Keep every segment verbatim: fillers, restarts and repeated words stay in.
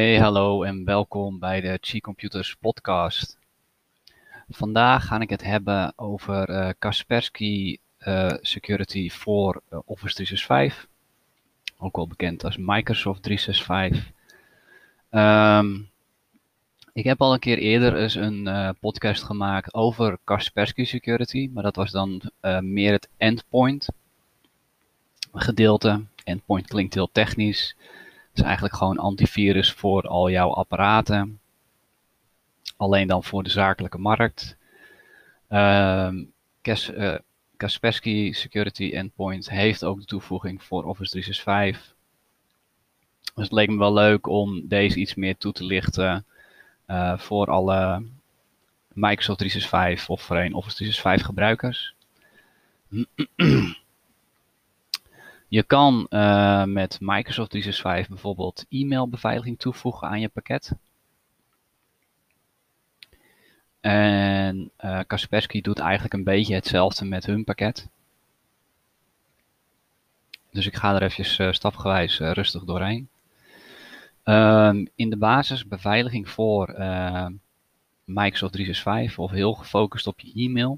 Hey, hallo en welkom bij de Cheap Computers podcast. Vandaag ga ik het hebben over uh, Kaspersky uh, Security voor uh, Office driehonderdvijfenzestig. Ook wel bekend als Microsoft driehonderdvijfenzestig. Um, ik heb al een keer eerder eens een uh, podcast gemaakt over Kaspersky Security. Maar dat was dan uh, meer het endpoint gedeelte. Endpoint klinkt heel technisch. Het is eigenlijk gewoon antivirus voor al jouw apparaten. Alleen dan voor de zakelijke markt. Uh, Kas, uh, Kaspersky Security Endpoint heeft ook de toevoeging voor Office driehonderdvijfenzestig. Dus het leek me wel leuk om deze iets meer toe te lichten. Uh, voor alle Microsoft driehonderdvijfenzestig of voor een Office driehonderdvijfenzestig gebruikers. Je kan uh, met Microsoft driehonderdvijfenzestig bijvoorbeeld e-mailbeveiliging toevoegen aan je pakket. En uh, Kaspersky doet eigenlijk een beetje hetzelfde met hun pakket. Dus ik ga er eventjes uh, stapgewijs uh, rustig doorheen. Um, in de basis beveiliging voor uh, Microsoft driehonderdvijfenzestig of heel gefocust op je e-mail.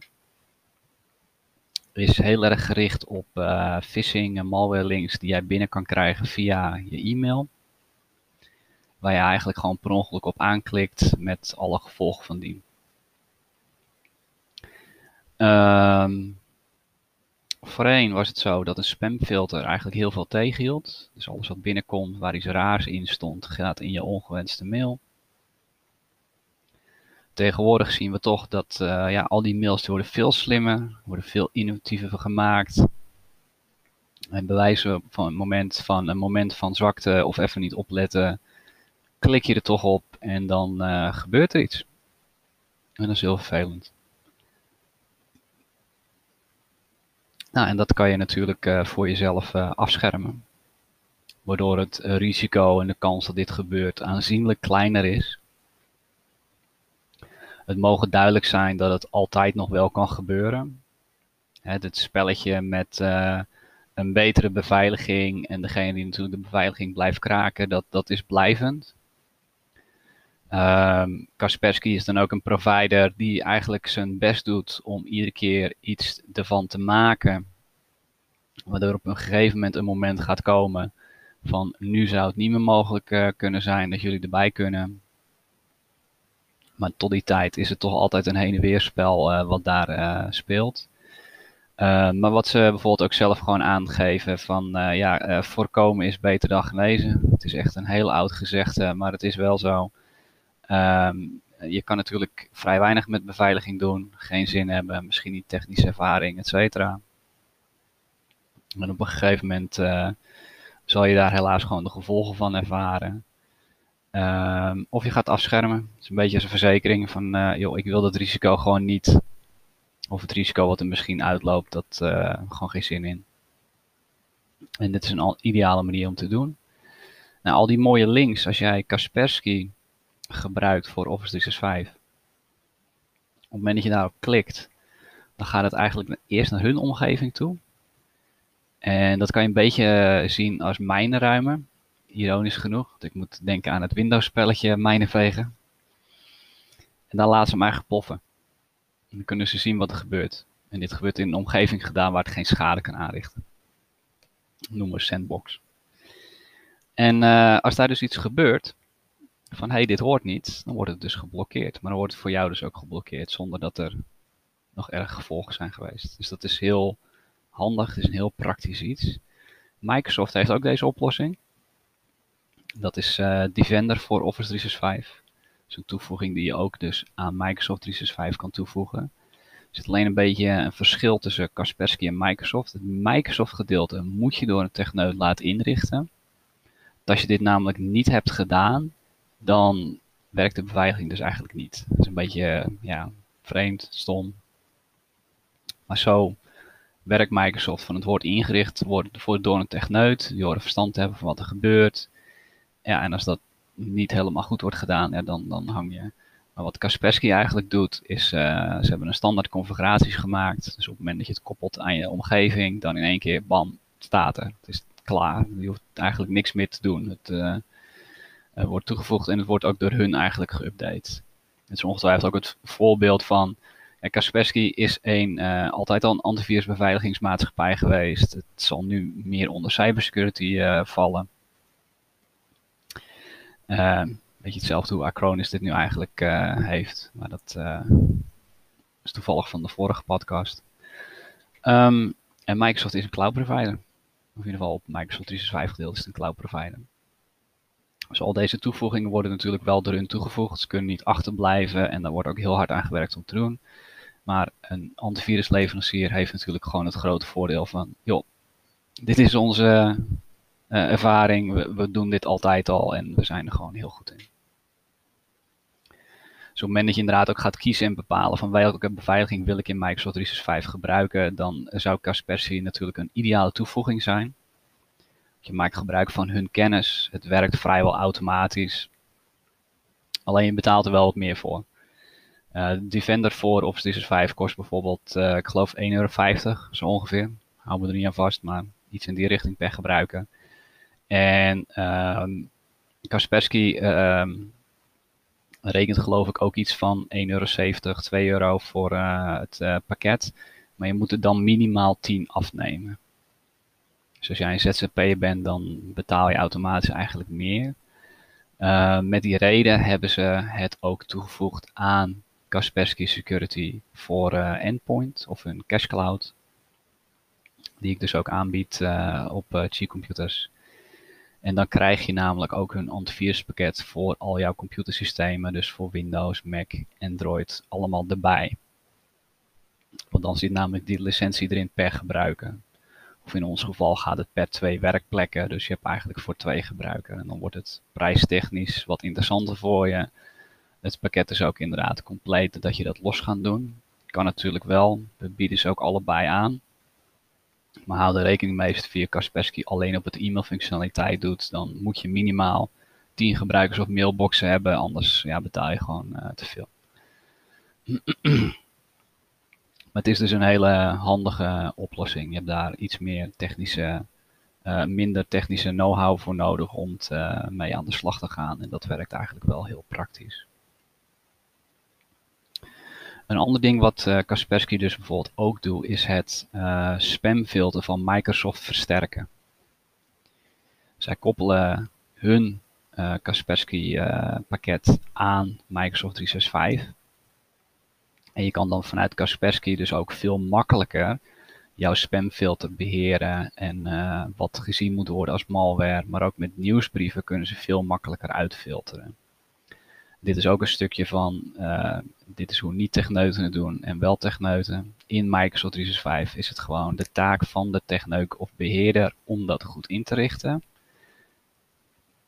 Is heel erg gericht op uh, phishing en malware links die jij binnen kan krijgen via je e-mail. Waar je eigenlijk gewoon per ongeluk op aanklikt met alle gevolgen van dien. Um, voorheen was het zo dat een spamfilter eigenlijk heel veel tegenhield. Dus alles wat binnenkomt waar iets raars in stond gaat in je ongewenste mail. Tegenwoordig zien we toch dat uh, ja, al die mails die worden veel slimmer, worden veel innovatiever gemaakt. En bewijzen van een moment van, een moment van zwakte of even niet opletten, klik je er toch op en dan uh, gebeurt er iets. En dat is heel vervelend. Nou, en dat kan je natuurlijk uh, voor jezelf uh, afschermen. Waardoor het uh, risico en de kans dat dit gebeurt aanzienlijk kleiner is. Het mogen duidelijk zijn dat het altijd nog wel kan gebeuren. Het spelletje met uh, een betere beveiliging en degene die natuurlijk de beveiliging blijft kraken, dat, dat is blijvend. Um, Kaspersky is dan ook een provider die eigenlijk zijn best doet om iedere keer iets ervan te maken. Waardoor er op een gegeven moment een moment gaat komen van nu zou het niet meer mogelijk uh, kunnen zijn dat jullie erbij kunnen. Maar tot die tijd is het toch altijd een heen en weer spel uh, wat daar uh, speelt. Uh, maar wat ze bijvoorbeeld ook zelf gewoon aangeven van uh, ja, uh, voorkomen is beter dan genezen. Het is echt een heel oud gezegde, maar het is wel zo. Um, je kan natuurlijk vrij weinig met beveiliging doen. Geen zin hebben, misschien niet technische ervaring, et cetera. En op een gegeven moment uh, zal je daar helaas gewoon de gevolgen van ervaren. Um, of je gaat afschermen. Het is een beetje als een verzekering van, uh, joh, ik wil dat risico gewoon niet. Of het risico wat er misschien uitloopt, dat uh, gewoon geen zin in. En dit is een ideale manier om te doen. Nou, al die mooie links, als jij Kaspersky gebruikt voor Office driehonderdvijfenzestig. Op het moment dat je daarop klikt, dan gaat het eigenlijk eerst naar hun omgeving toe. En dat kan je een beetje zien als mijnenruimen. Ironisch genoeg, want ik moet denken aan het Windows-spelletje mijnenvegen. En dan laten ze hem eigenlijk ploffen. En dan kunnen ze zien wat er gebeurt. En dit gebeurt in een omgeving gedaan waar het geen schade kan aanrichten. Noem maar sandbox. En uh, als daar dus iets gebeurt, van hé, hey, dit hoort niet, dan wordt het dus geblokkeerd. Maar dan wordt het voor jou dus ook geblokkeerd, zonder dat er nog erg gevolgen zijn geweest. Dus dat is heel handig, het is een heel praktisch iets. Microsoft heeft ook deze oplossing. Dat is uh, Defender voor Office driehonderdvijfenzestig. Dat is een toevoeging die je ook dus aan Microsoft driehonderdvijfenzestig kan toevoegen. Er zit alleen een beetje een verschil tussen Kaspersky en Microsoft. Het Microsoft gedeelte moet je door een techneut laten inrichten. Want als je dit namelijk niet hebt gedaan, dan werkt de beveiliging dus eigenlijk niet. Dat is een beetje ja, vreemd, stom. Maar zo werkt Microsoft. Van het woord ingericht wordt door een techneut. Die horen verstand te hebben van wat er gebeurt. Ja, en als dat niet helemaal goed wordt gedaan, ja, dan, dan hang je. Maar wat Kaspersky eigenlijk doet, is uh, ze hebben een standaard configuraties gemaakt. Dus op het moment dat je het koppelt aan je omgeving, dan in één keer, bam, staat er. Het is klaar. Je hoeft eigenlijk niks meer te doen. Het, uh, uh, wordt toegevoegd en het wordt ook door hun eigenlijk geüpdate. Het is ongetwijfeld ook het voorbeeld van, ja, Kaspersky is een, uh, altijd al een antivirusbeveiligingsmaatschappij geweest. Het zal nu meer onder cybersecurity uh, vallen. Uh, weet je hetzelfde hoe Acronis dit nu eigenlijk uh, heeft. Maar dat uh, is toevallig van de vorige podcast. Um, en Microsoft is een cloud provider. Of in ieder geval op Microsoft driehonderdvijfenvijftig gedeeld is het een cloud provider. Dus al deze toevoegingen worden natuurlijk wel door hun toegevoegd. Ze kunnen niet achterblijven en daar wordt ook heel hard aan gewerkt om te doen. Maar een antivirusleverancier heeft natuurlijk gewoon het grote voordeel van, joh, dit is onze uh, ervaring, we, we doen dit altijd al en we zijn er gewoon heel goed in. Dus op het moment dat je inderdaad ook gaat kiezen en bepalen van welke beveiliging wil ik in Microsoft driehonderdvijfenvijftig gebruiken, dan zou Kaspersky natuurlijk een ideale toevoeging zijn. Je maakt gebruik van hun kennis. Het werkt vrijwel automatisch. Alleen je betaalt er wel wat meer voor. Uh, Defender voor Office driehonderdvijfenvijftig kost bijvoorbeeld, uh, ik geloof één euro vijftig, zo ongeveer. Hou me er niet aan vast, maar iets in die richting per gebruiker. En uh, Kaspersky uh, rekent geloof ik ook iets van één euro zeventig, twee euro voor uh, het uh, pakket. Maar je moet er dan minimaal tien afnemen. Dus als jij een Z Z P'er bent, dan betaal je automatisch eigenlijk meer. Uh, met die reden hebben ze het ook toegevoegd aan Kaspersky Security voor uh, Endpoint of hun Cash Cloud. Die ik dus ook aanbied uh, op uh, Chic Computers. En dan krijg je namelijk ook hun antiviruspakket voor al jouw computersystemen. Dus voor Windows, Mac, Android, allemaal erbij. Want dan zit namelijk die licentie erin per gebruiker. Of in ons geval gaat het per twee werkplekken, dus je hebt eigenlijk voor twee gebruiken. En dan wordt het prijstechnisch wat interessanter voor je. Het pakket is ook inderdaad compleet dat je dat los gaat doen. Kan natuurlijk wel, we bieden ze ook allebei aan. Maar hou er rekening mee, als het via Kaspersky alleen op het e-mailfunctionaliteit doet, dan moet je minimaal tien gebruikers of mailboxen hebben, anders ja, betaal je gewoon uh, te veel. Maar het is dus een hele handige oplossing. Je hebt daar iets meer technische, uh, minder technische know-how voor nodig om te, uh, mee aan de slag te gaan. En dat werkt eigenlijk wel heel praktisch. Een ander ding wat uh, Kaspersky dus bijvoorbeeld ook doet, is het uh, spamfilter van Microsoft versterken. Zij koppelen hun uh, Kaspersky uh, pakket aan Microsoft driehonderdvijfenzestig. En je kan dan vanuit Kaspersky dus ook veel makkelijker jouw spamfilter beheren en uh, wat gezien moet worden als malware. Maar ook met nieuwsbrieven kunnen ze veel makkelijker uitfilteren. Dit is ook een stukje van, uh, dit is hoe niet-techneuten het doen en wel techneuten. In Microsoft driehonderdvijfenvijftig is het gewoon de taak van de techneut of beheerder om dat goed in te richten.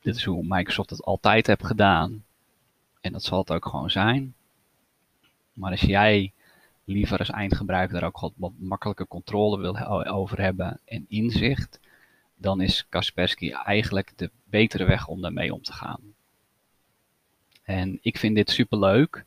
Dit is hoe Microsoft het altijd heeft gedaan. En dat zal het ook gewoon zijn. Maar als jij liever als eindgebruiker daar ook wat makkelijker controle wil over hebben en inzicht, dan is Kaspersky eigenlijk de betere weg om daarmee om te gaan. En ik vind dit superleuk,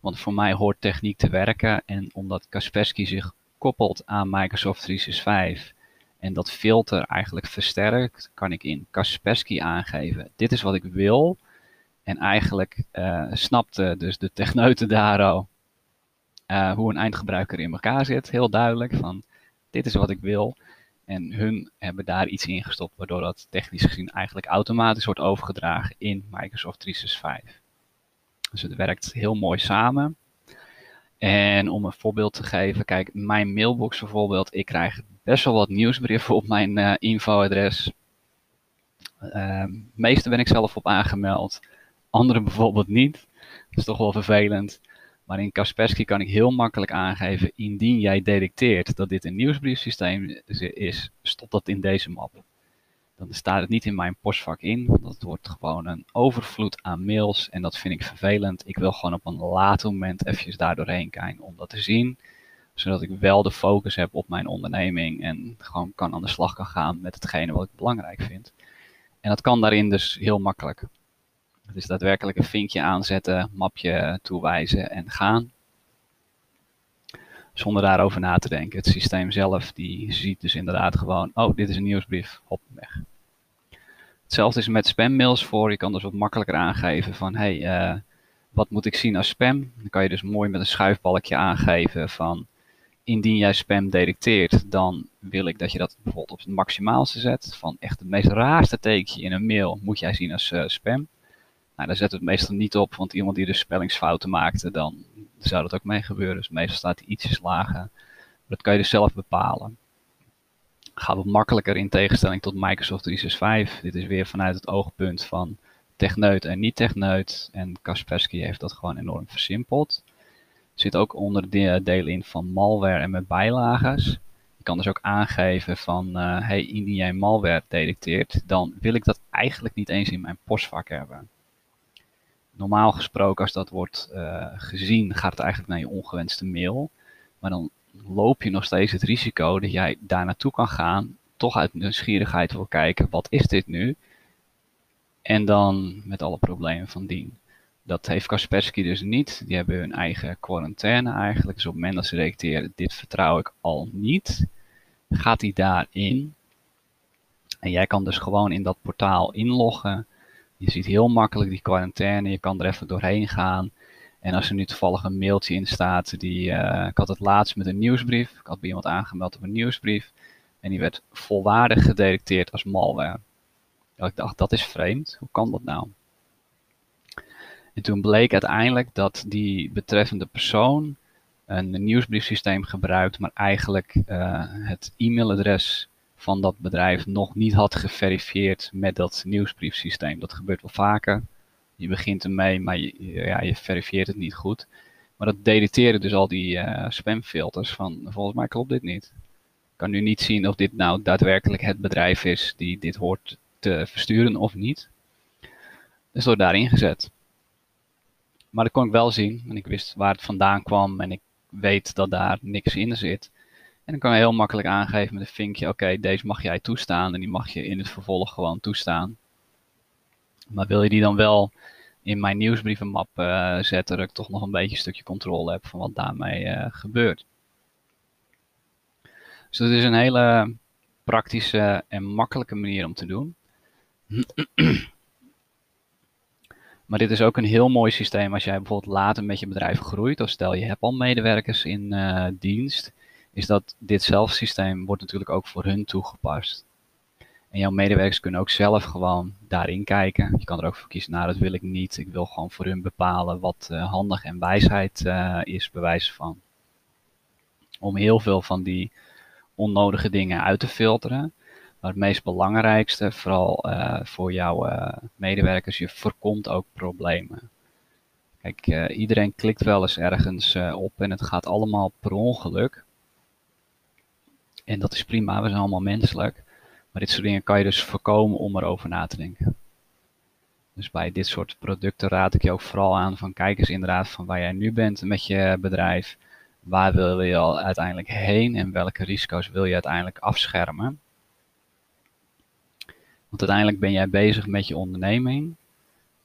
want voor mij hoort techniek te werken. En omdat Kaspersky zich koppelt aan Microsoft driehonderdvijfenzestig en dat filter eigenlijk versterkt, kan ik in Kaspersky aangeven, dit is wat ik wil. En eigenlijk uh, snapte dus de techneuten daar al uh, hoe een eindgebruiker in elkaar zit. Heel duidelijk van, dit is wat ik wil. En hun hebben daar iets in gestopt, waardoor dat technisch gezien eigenlijk automatisch wordt overgedragen in Microsoft driehonderdvijfenvijftig. Dus het werkt heel mooi samen. En om een voorbeeld te geven, kijk, mijn mailbox bijvoorbeeld. Ik krijg best wel wat nieuwsbrieven op mijn uh, infoadres. Uh, meeste ben ik zelf op aangemeld. Anderen bijvoorbeeld niet. Dat is toch wel vervelend. Maar in Kaspersky kan ik heel makkelijk aangeven, indien jij detecteert dat dit een nieuwsbriefsysteem is, stop dat in deze map. Dan staat het niet in mijn postvak in, want dat wordt gewoon een overvloed aan mails en dat vind ik vervelend. Ik wil gewoon op een later moment eventjes daar doorheen kijken om dat te zien, zodat ik wel de focus heb op mijn onderneming en gewoon kan aan de slag kan gaan met hetgene wat ik belangrijk vind. En dat kan daarin dus heel makkelijk. Het is daadwerkelijk een vinkje aanzetten, mapje toewijzen en gaan. Zonder daarover na te denken. Het systeem zelf die ziet dus inderdaad gewoon, oh dit is een nieuwsbrief, hop, weg. Hetzelfde is met spammails voor. Je kan dus wat makkelijker aangeven van hey, uh, wat moet ik zien als spam? Dan kan je dus mooi met een schuifbalkje aangeven van indien jij spam detecteert, dan wil ik dat je dat bijvoorbeeld op het maximaalste zet. Van echt het meest raarste tekentje in een mail moet jij zien als uh, spam. Nou, daar zetten we het meestal niet op, want iemand die dus spellingsfouten maakte, dan zou dat ook mee gebeuren. Dus meestal staat hij ietsjes lager. Dat kan je dus zelf bepalen. Gaat wat makkelijker in tegenstelling tot Microsoft driehonderdvijfenzestig. Dit is weer vanuit het oogpunt van techneut en niet-techneut. En Kaspersky heeft dat gewoon enorm versimpeld. Er zit ook onderdelen in van malware en met bijlagers. Je kan dus ook aangeven van, uh, hey, indien jij malware detecteert, dan wil ik dat eigenlijk niet eens in mijn postvak hebben. Normaal gesproken, als dat wordt uh, gezien, gaat het eigenlijk naar je ongewenste mail. Maar dan loop je nog steeds het risico dat jij daar naartoe kan gaan, toch uit nieuwsgierigheid wil kijken, wat is dit nu? En dan met alle problemen van dien. Dat heeft Kaspersky dus niet. Die hebben hun eigen quarantaine eigenlijk. Dus op het moment dat ze detecteren, dit vertrouw ik al niet, gaat hij daarin. En jij kan dus gewoon in dat portaal inloggen. Je ziet heel makkelijk die quarantaine, je kan er even doorheen gaan. En als er nu toevallig een mailtje in staat, die, uh, ik had het laatst met een nieuwsbrief. Ik had bij iemand aangemeld op een nieuwsbrief. En die werd volwaardig gedetecteerd als malware. En ik dacht, dat is vreemd. Hoe kan dat nou? En toen bleek uiteindelijk dat die betreffende persoon een nieuwsbriefsysteem gebruikt, maar eigenlijk uh, het e-mailadres van dat bedrijf nog niet had geverifieerd met dat nieuwsbriefsysteem. Dat gebeurt wel vaker. Je begint ermee, maar je, ja, je verifieert het niet goed. Maar dat detecteren dus al die uh, spamfilters van, volgens mij klopt dit niet. Ik kan nu niet zien of dit nou daadwerkelijk het bedrijf is die dit hoort te versturen of niet. Dus door daarin gezet. Maar dat kon ik wel zien. En ik wist waar het vandaan kwam. En ik weet dat daar niks in zit. En dan kan je heel makkelijk aangeven met een vinkje. Oké, okay, deze mag jij toestaan. En die mag je in het vervolg gewoon toestaan. Maar wil je die dan wel in mijn nieuwsbrievenmap uh, zetten. Dat ik toch nog een beetje een stukje controle heb van wat daarmee uh, gebeurt. Dus dat is een hele praktische en makkelijke manier om te doen. Maar dit is ook een heel mooi systeem als jij bijvoorbeeld later met je bedrijf groeit. Of stel je hebt al medewerkers in uh, dienst. Is dat dit zelfsysteem wordt natuurlijk ook voor hun toegepast. En jouw medewerkers kunnen ook zelf gewoon daarin kijken. Je kan er ook voor kiezen, nou dat wil ik niet. Ik wil gewoon voor hun bepalen wat uh, handig en wijsheid uh, is bewijs van. Om heel veel van die onnodige dingen uit te filteren. Maar het meest belangrijkste, vooral uh, voor jouw uh, medewerkers, je voorkomt ook problemen. Kijk, uh, iedereen klikt wel eens ergens uh, op en het gaat allemaal per ongeluk. En dat is prima, we zijn allemaal menselijk. Maar dit soort dingen kan je dus voorkomen om erover na te denken. Dus bij dit soort producten raad ik je ook vooral aan van kijk eens inderdaad van waar jij nu bent met je bedrijf. Waar wil je al uiteindelijk heen en welke risico's wil je uiteindelijk afschermen? Want uiteindelijk ben jij bezig met je onderneming.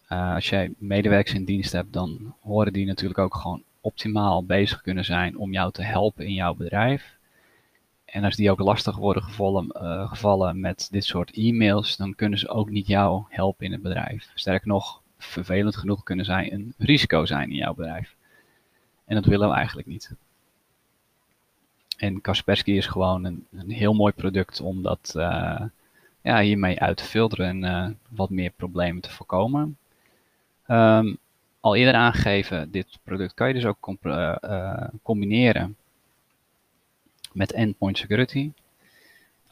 Uh, als jij medewerkers in dienst hebt, dan horen die natuurlijk ook gewoon optimaal bezig kunnen zijn om jou te helpen in jouw bedrijf. En als die ook lastig worden gevallen, uh, gevallen met dit soort e-mails, dan kunnen ze ook niet jou helpen in het bedrijf. Sterker nog, vervelend genoeg kunnen zij een risico zijn in jouw bedrijf. En dat willen we eigenlijk niet. En Kaspersky is gewoon een, een heel mooi product om dat uh, ja, hiermee uit te filteren en uh, wat meer problemen te voorkomen. Um, al eerder aangegeven, dit product kan je dus ook com uh, uh, combineren met endpoint security.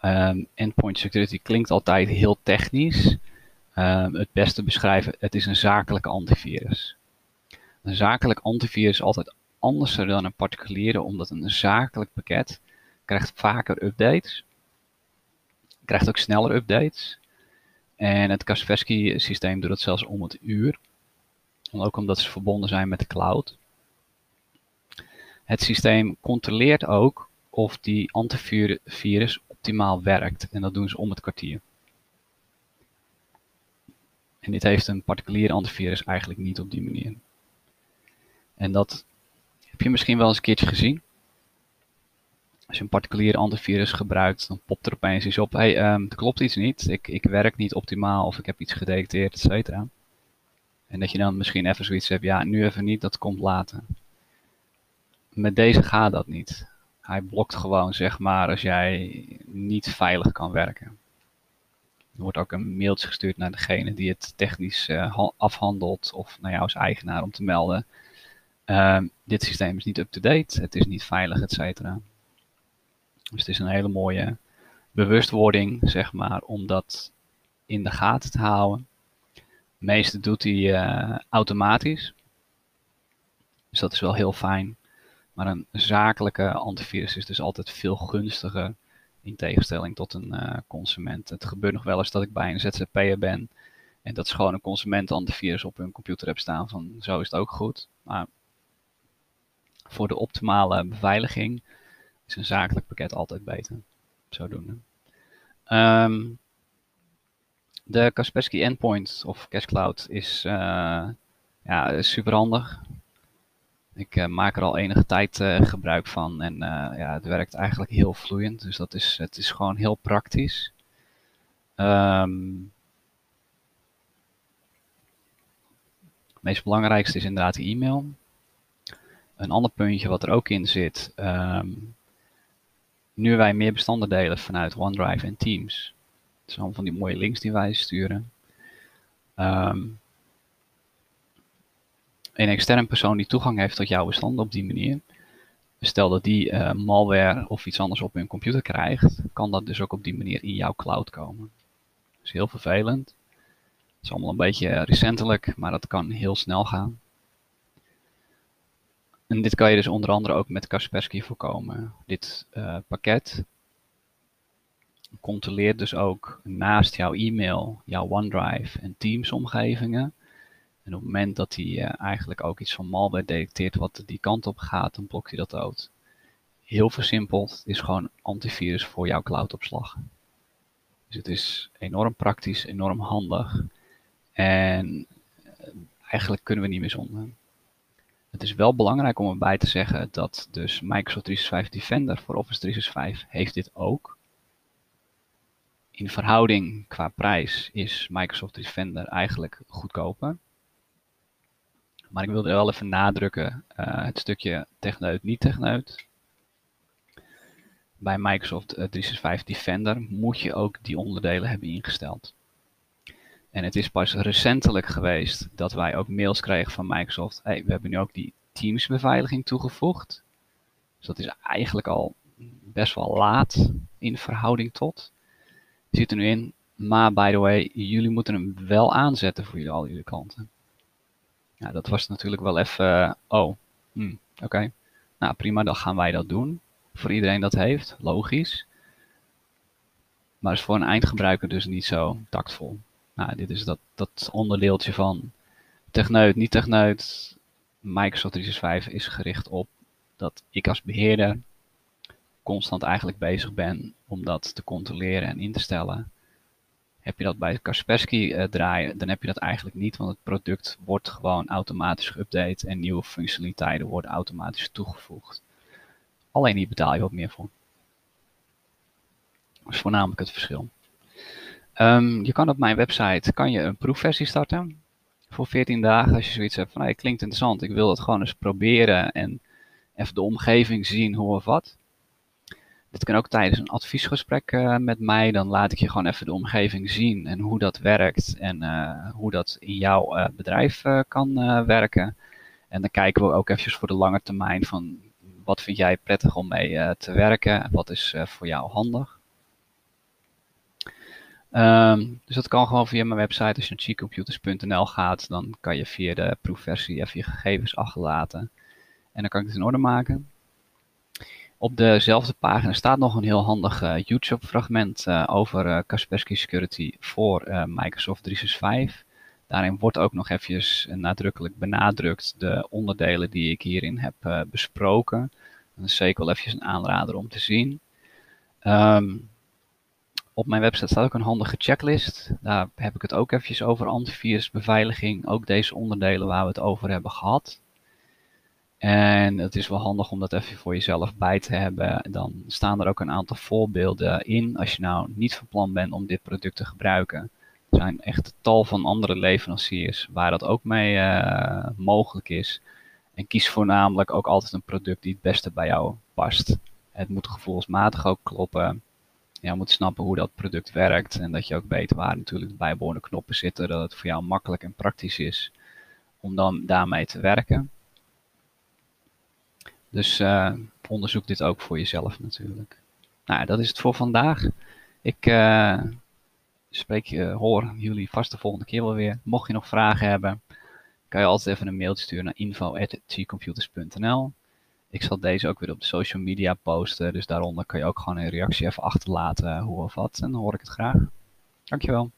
Um, endpoint security klinkt altijd heel technisch. Um, het beste beschrijven, het is een zakelijke antivirus. Een zakelijk antivirus is altijd anders dan een particuliere, omdat een zakelijk pakket krijgt vaker updates. Krijgt ook sneller updates. En het Kaspersky systeem doet dat zelfs om het uur. Ook omdat ze verbonden zijn met de cloud. Het systeem controleert ook of die antivirus optimaal werkt. En dat doen ze om het kwartier. En dit heeft een particulier antivirus eigenlijk niet op die manier. En dat heb je misschien wel eens een keertje gezien. Als je een particulier antivirus gebruikt, dan popt er opeens iets op. Hé, hey, um, er klopt iets niet. Ik, ik werk niet optimaal of ik heb iets gedetecteerd, et cetera. En dat je dan misschien even zoiets hebt, ja, nu even niet, dat komt later. Met deze gaat dat niet. Hij blokt gewoon, zeg maar, als jij niet veilig kan werken. Er wordt ook een mailtje gestuurd naar degene die het technisch uh, afhandelt of naar jou als eigenaar om te melden. Uh, dit systeem is niet up-to-date, het is niet veilig, et cetera. Dus het is een hele mooie bewustwording, zeg maar, om dat in de gaten te houden. Het meeste doet hij uh, automatisch. Dus dat is wel heel fijn. Maar een zakelijke antivirus is dus altijd veel gunstiger in tegenstelling tot een uh, consument. Het gebeurt nog wel eens dat ik bij een Z Z P'er ben en dat ze gewoon een consumentenantivirus op hun computer hebben staan van zo is het ook goed. Maar voor de optimale beveiliging is een zakelijk pakket altijd beter. Zodoende. Um, de Kaspersky Endpoint of Cashcloud is, uh, ja, is superhandig. Ik uh, maak er al enige tijd uh, gebruik van en uh, ja, het werkt eigenlijk heel vloeiend. Dus dat is, het is gewoon heel praktisch. Um, het meest belangrijkste is inderdaad de e-mail. Een ander puntje wat er ook in zit. Um, nu wij meer bestanden delen vanuit OneDrive en Teams. Dat zijn van die mooie links die wij sturen. Um, Een externe persoon die toegang heeft tot jouw bestanden op die manier. Stel dat die uh, malware of iets anders op hun computer krijgt. Kan dat dus ook op die manier in jouw cloud komen. Dat is heel vervelend. Het is allemaal een beetje recentelijk. Maar dat kan heel snel gaan. En dit kan je dus onder andere ook met Kaspersky voorkomen. Dit uh, pakket controleert dus ook naast jouw e-mail, jouw OneDrive en Teams omgevingen. En op het moment dat hij uh, eigenlijk ook iets van malware detecteert wat die kant op gaat, dan blokt hij dat uit. Heel versimpeld, is gewoon antivirus voor jouw cloudopslag. Dus het is enorm praktisch, enorm handig. En uh, eigenlijk kunnen we niet meer zonder. Het is wel belangrijk om erbij te zeggen dat dus Microsoft driehonderdvijfenvijftig Defender voor Office driehonderdvijfenvijftig heeft dit ook. In verhouding qua prijs is Microsoft Defender eigenlijk goedkoper. Maar ik wilde wel even nadrukken uh, het stukje techneut, niet techneut. Bij Microsoft driehonderdvijfenvijftig Defender moet je ook die onderdelen hebben ingesteld. En het is pas recentelijk geweest dat wij ook mails kregen van Microsoft. Hey, we hebben nu ook die Teams beveiliging toegevoegd. Dus dat is eigenlijk al best wel laat in verhouding tot. Je zit er nu in, maar by the way, jullie moeten hem wel aanzetten voor jullie, al jullie klanten. Ja, dat was natuurlijk wel even, oh, hmm, oké, okay. Nou prima, dan gaan wij dat doen. Voor iedereen dat heeft, logisch. Maar is voor een eindgebruiker dus niet zo tactvol. Nou, dit is dat, dat onderdeeltje van techneut, niet techneut. Microsoft driehonderdvijfenvijftig is gericht op dat ik als beheerder constant eigenlijk bezig ben om dat te controleren en in te stellen. Heb je dat bij Kaspersky uh, draaien, dan heb je dat eigenlijk niet, want het product wordt gewoon automatisch geüpdate en nieuwe functionaliteiten worden automatisch toegevoegd. Alleen hier betaal je wat meer voor. Dat is voornamelijk het verschil. Um, je kan op mijn website kan je een proefversie starten voor veertien dagen. Als je zoiets hebt van, hey, klinkt interessant, ik wil dat gewoon eens proberen en even de omgeving zien hoe of wat. Dit kan ook tijdens een adviesgesprek uh, met mij. Dan laat ik je gewoon even de omgeving zien en hoe dat werkt. En uh, hoe dat in jouw uh, bedrijf uh, kan uh, werken. En dan kijken we ook eventjes voor de lange termijn van wat vind jij prettig om mee uh, te werken. Wat is uh, voor jou handig. Um, dus dat kan gewoon via mijn website. Als je naar chic computers punt n l gaat, dan kan je via de proefversie even je gegevens achterlaten. En dan kan ik het in orde maken. Op dezelfde pagina staat nog een heel handig uh, YouTube fragment uh, over uh, Kaspersky Security voor uh, Microsoft driehonderdvijfenvijftig. Daarin wordt ook nog eventjes nadrukkelijk benadrukt de onderdelen die ik hierin heb uh, besproken. Dat is zeker wel eventjes een aanrader om te zien. Um, op mijn website staat ook een handige checklist. Daar heb ik het ook eventjes over antivirusbeveiliging. Ook deze onderdelen waar we het over hebben gehad. En het is wel handig om dat even voor jezelf bij te hebben. Dan staan er ook een aantal voorbeelden in. Als je nou niet van plan bent om dit product te gebruiken. Er zijn echt tal van andere leveranciers waar dat ook mee uh, mogelijk is. En kies voornamelijk ook altijd een product die het beste bij jou past. Het moet gevoelsmatig ook kloppen. Je moet snappen hoe dat product werkt. En dat je ook weet waar natuurlijk de bijbehorende knoppen zitten. Dat het voor jou makkelijk en praktisch is om dan daarmee te werken. Dus uh, onderzoek dit ook voor jezelf natuurlijk. Nou, dat is het voor vandaag. Ik uh, spreek, uh, hoor jullie vast de volgende keer wel weer. Mocht je nog vragen hebben, kan je altijd even een mailtje sturen naar info at chiccomputers punt n l. Ik zal deze ook weer op de social media posten. Dus daaronder kan je ook gewoon een reactie even achterlaten, hoe of wat. En dan hoor ik het graag. Dankjewel.